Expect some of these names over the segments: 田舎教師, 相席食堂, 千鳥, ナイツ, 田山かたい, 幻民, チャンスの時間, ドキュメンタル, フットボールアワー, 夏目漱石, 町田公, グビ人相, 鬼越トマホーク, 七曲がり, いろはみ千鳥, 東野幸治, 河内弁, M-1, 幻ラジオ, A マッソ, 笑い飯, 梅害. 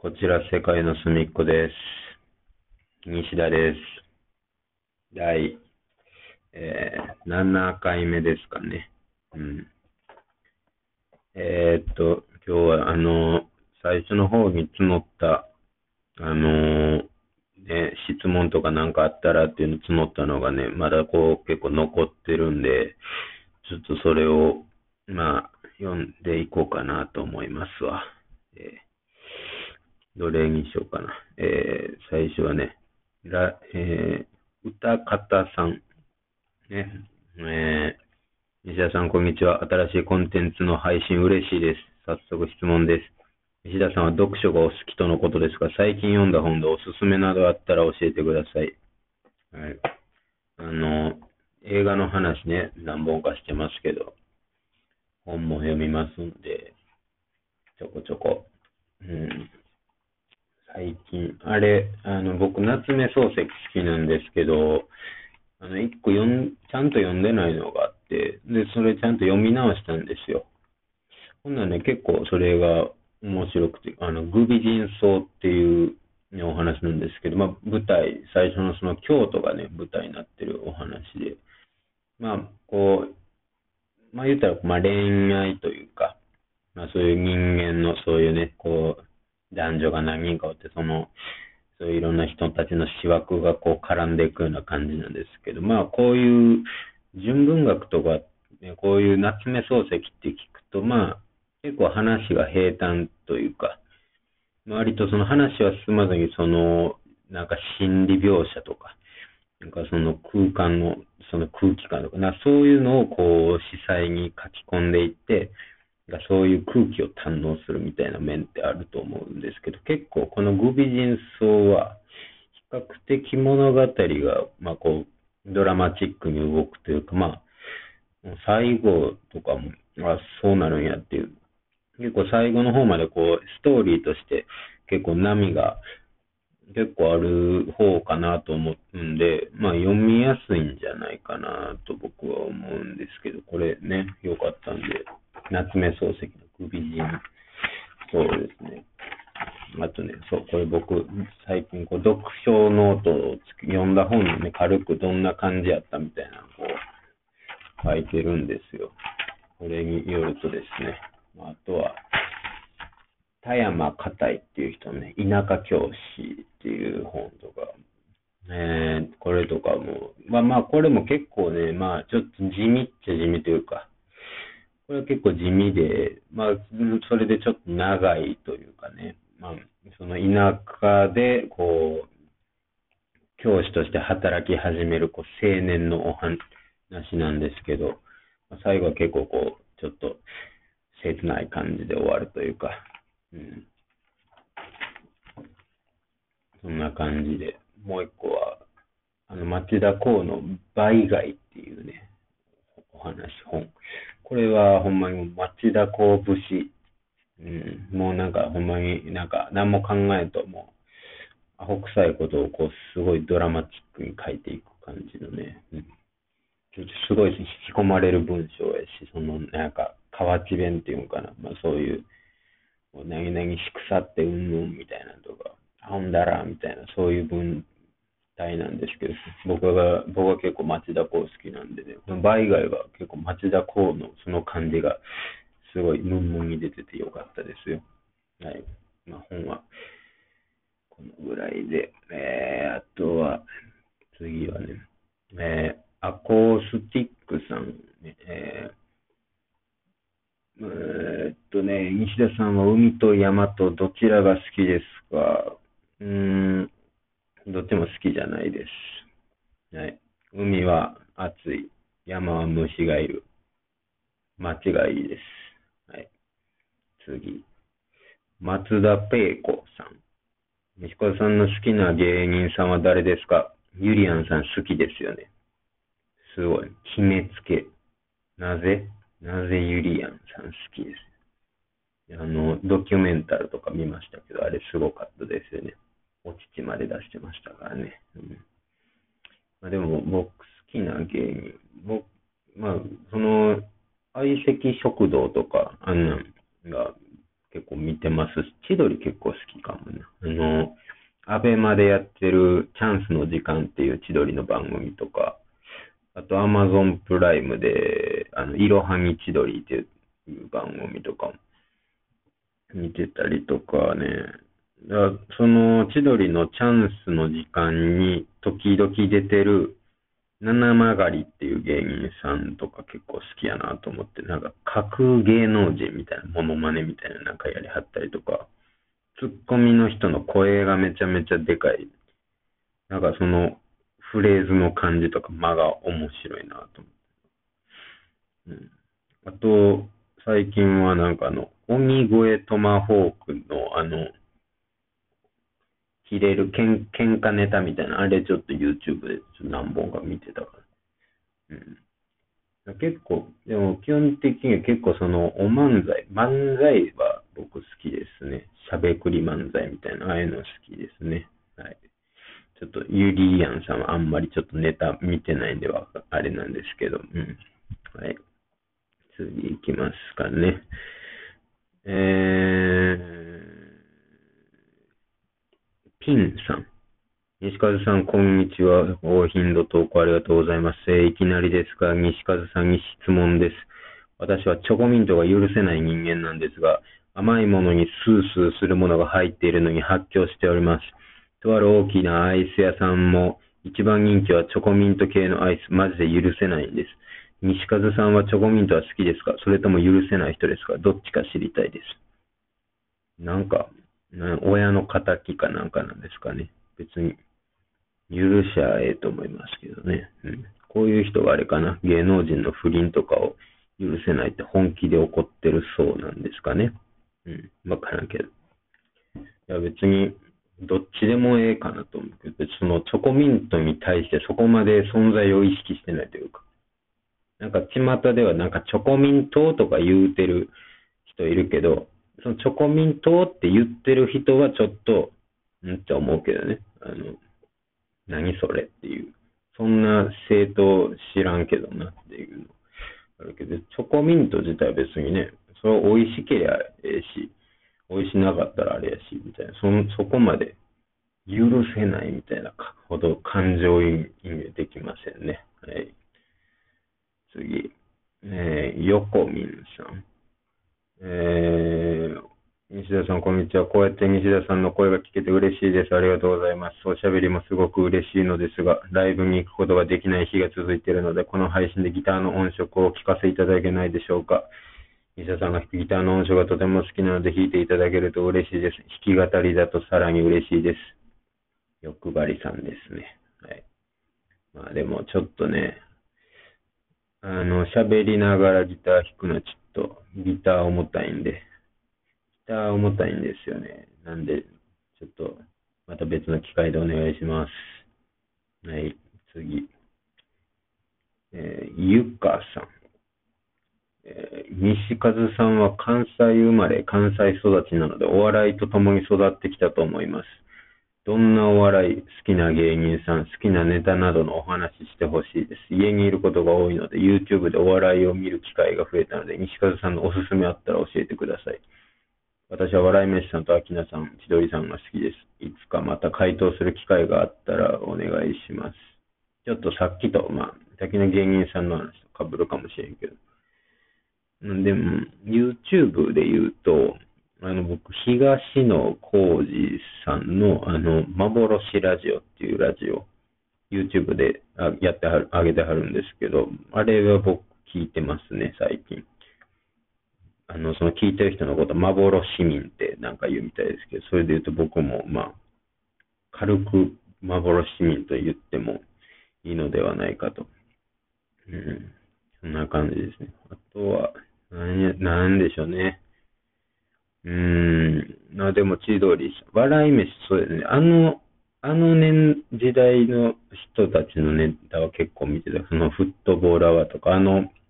こちら世界の隅っこです。西田です。第、7回目ですかね。今日は最初の方に募った、質問とかなんかあったらっていうの募ったのがね、まだこう結構残ってるんで、ちょっとそれを、読んでいこうかなと思いますわ。どれにしようかな。最初はね、歌方さん。ね。西田さん、こんにちは。新しいコンテンツの配信嬉しいです。早速質問です。西田さんは読書がお好きとのことですが、最近読んだ本でおすすめなどあったら教えてください。はい。映画の話ね、何本かしてますけど、本も読みますんで、ちょこちょこ。最近、僕、夏目漱石好きなんですけど、一個ちゃんと読んでないのがあって、で、それちゃんと読み直したんですよ。ほんならね、結構それが面白くて、グビ人相っていう、ね、お話なんですけど、舞台、最初のその京都がね、舞台になってるお話で、言ったら、恋愛というか、そういう人間の、そういうね、男女が何人かおって、そういういろんな人たちの思惑が絡んでいくような感じなんですけど、こういう純文学とか、ね、こういう夏目漱石って聞くと、結構話が平坦というか、割とその話は進まずに、なんか心理描写とか、なんかその空間の、その空気感とか、そういうのを詩材に書き込んでいって、そういう空気を堪能するみたいな面ってあると思うんですけど、結構このグビ人相は比較的物語が、ドラマチックに動くというか、最後とかも、そうなるんやっていう。結構最後の方までストーリーとして結構波が結構ある方かなと思うんで、読みやすいんじゃないかなと僕は思うんですけど、これね、良かったんで。夏目漱石のグビ人相ですね。あとね、これ僕、最近、読書ノートを読んだ本にね、軽くどんな感じやったみたいなのを書いてるんですよ。これによるとですね、あとは、田山かたいっていう人のね、田舎教師っていう本とか、これとかも、これも結構ね、ちょっと地味っちゃ地味というか、これは結構地味で、それでちょっと長いというかね、その田舎で、教師として働き始める、青年のお話なんですけど、最後は結構ちょっと切ない感じで終わるというか、そんな感じで、もう一個は、町田公の梅害っていうね、お話、本。これはほんまに町田公節、もうなんかほんまになんか何も考えんともうアホ臭いことをすごいドラマチックに書いていく感じのね、ちょっとすごい引き込まれる文章やし、そのなんか河内弁っていうのかな、そういう何々しくさってうんぬんみたいなのとか、あんだらみたいなそういう文体なんですけど、僕は結構町田公好きなんでね、この場以外は結構町田公のその感じがすごいムンムンに出ててよかったですよ。はい。本はこのぐらいで、あとは、次はね、アコースティックさん、西田さんは海と山とどちらが好きですか？どっちも好きじゃないです。はい。海は暑い。山は虫がいる。街がいいです。はい。次。松田ペイコさん。西子さんの好きな芸人さんは誰ですか？ゆりやんさん好きですよね。すごい。決めつけ。なぜゆりやんさん好きです？ドキュメンタルとか見ましたけど、あれすごかったですよね。お乳まで出してましたからね。でも、僕好きな芸人。相席食堂とか、あんなんが結構見てってますし、千鳥結構好きかもね。アベマでやってるチャンスの時間っていう千鳥の番組とか、あとアマゾンプライムで、いろはみ千鳥っていう番組とかも見てたりとかね。その千鳥のチャンスの時間に時々出てる七曲がりっていう芸人さんとか結構好きやなと思って、なんか架空芸能人みたいなモノマネみたいななんかやりはったりとか、ツッコミの人の声がめちゃめちゃでかい、なんかそのフレーズの感じとか間が面白いなと思って、あと最近はなんか鬼越トマホークの切れる喧嘩ネタみたいな、あれちょっと YouTube で何本か見てたから、結構でも基本的には結構そのお漫才は僕好きですね。しゃべくり漫才みたいなああいうの好きですね。はい、ちょっとゆりやんさんはあんまりちょっとネタ見てないんではあれなんですけど、はい、次いきますかね。ピンさん、西和さんこんにちは、高頻度投稿ありがとうございます、いきなりですが西和さんに質問です。私はチョコミントが許せない人間なんですが、甘いものにスースーするものが入っているのに発狂しております。とある大きなアイス屋さんも一番人気はチョコミント系のアイス、マジで許せないんです。西和さんはチョコミントは好きですか、それとも許せない人ですか、どっちか知りたいです。なんか親の仇かなんかなんですかね。別に許しゃええと思いますけどね、こういう人があれかな、芸能人の不倫とかを許せないって本気で怒ってるそうなんですかね。わからんけど、いや別にどっちでもええかなと思うけど、そのチョコミントに対してそこまで存在を意識してないというか、なんか巷ではなんかチョコミントとか言うてる人いるけど、そのチョコミントって言ってる人はちょっとって思うけどね、何それっていう、そんな政党知らんけどなっていうのあるけど、チョコミント自体は別にね、それは美味しけりゃええし、美味しなかったらあれやしみたいな、そこまで許せないみたいなほど感情移入できませんね。はい、次、よこみんさん、西田さんこんにちは、こうやって西田さんの声が聞けて嬉しいです、ありがとうございます。おしゃべりもすごく嬉しいのですが、ライブに行くことができない日が続いているので、この配信でギターの音色を聞かせいただけないでしょうか。西田さんが弾くギターの音色がとても好きなので弾いていただけると嬉しいです。弾き語りだとさらに嬉しいです。欲張りさんですね。はい、まあでもちょっとね、しゃべりながらギター弾くのはちょっとギター重たいんで、ですよね。なんで、ちょっと、また別の機会でお願いします。はい、次。ゆかさん。西和さんは関西生まれ、関西育ちなので、お笑いと共に育ってきたと思います。どんなお笑い、好きな芸人さん、好きなネタなどのお話してほしいです。家にいることが多いので、YouTube でお笑いを見る機会が増えたので、西和さんのおすすめあったら教えてください。私は笑い飯さんと明菜さん、千鳥さんが好きです。いつかまた回答する機会があったらお願いします。ちょっとさっきと、先の芸人さんの話と被るかもしれんけど。でも、YouTube で言うと、僕、東野幸治さんの、幻ラジオっていうラジオ、YouTube でやってはる、上げてはるんですけど、あれは僕、聞いてますね、最近。その聞いてる人のこと、幻民ってなんか言うみたいですけど、それで言うと僕も、軽く幻民と言ってもいいのではないかと。そんな感じですね。あとは、なんでしょうね。でも千鳥、笑い飯、そうですね。時代の人たちのネタは結構見てた。そのフットボールアワーとか、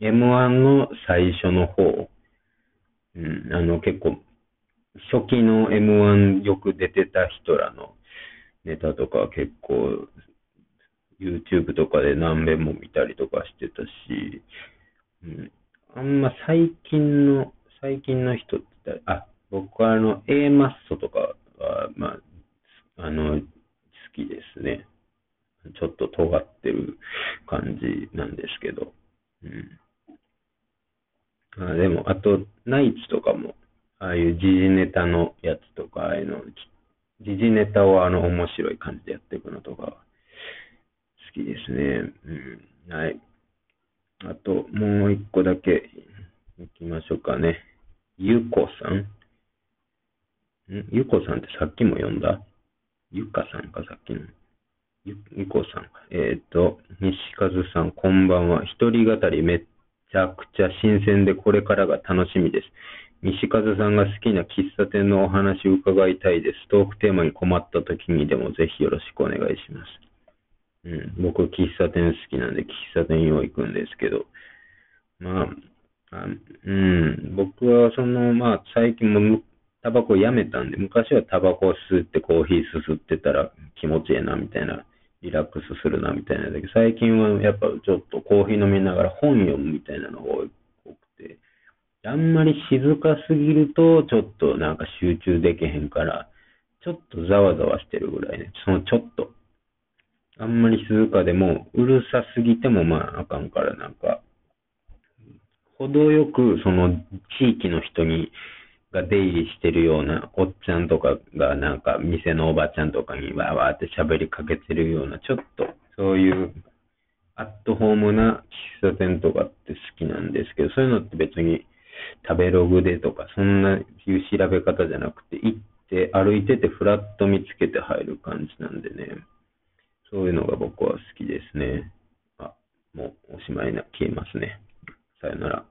M-1 の最初の方、結構、初期の M-1 よく出てた人らのネタとか結構、YouTube とかで何遍も見たりとかしてたし、あんま最近の人って、僕はA マッソとかは、まあ、好きですね。ちょっと尖ってる感じなんですけど。うん、でも、あと、ナイツとかも、ああいう時事ネタのやつとか、ああいうの、時事ネタを面白い感じでやっていくのとか、好きですね。うん、はい。あと、もう一個だけ行きましょうかね。ゆこさん。ゆこさんってさっきも読んだゆかさんか、さっきの。ゆこさん。西和さん、こんばんは。一人語りめちゃくちゃ新鮮で、これからが楽しみです。西和さんが好きな喫茶店のお話を伺いたいです。トークテーマに困った時にでもぜひよろしくお願いします。うん、僕、喫茶店好きなんで、喫茶店よう行くんですけど、まあ、僕はまあ、最近もタバコやめたんで、昔はタバコ吸ってコーヒーすすってたら気持ちいいなみたいな、リラックスするなみたいなだけど、最近はやっぱちょっとコーヒー飲みながら本読むみたいなのが多くて、あんまり静かすぎるとちょっとなんか集中できへんから、ちょっとざわざわしてるぐらいね、そのちょっと、あんまり静かでもうるさすぎてもまああかんから、なんか、程よくその地域の人が出入りしてるようなおっちゃんとかがなんか店のおばちゃんとかにわーわーって喋りかけてるような、ちょっとそういうアットホームな喫茶店とかって好きなんですけど、そういうのって別に食べログでとかそんないう調べ方じゃなくて、行って歩いててフラッと見つけて入る感じなんでね、そういうのが僕は好きですね。あ、もうおしまいな、消えますね。さよなら。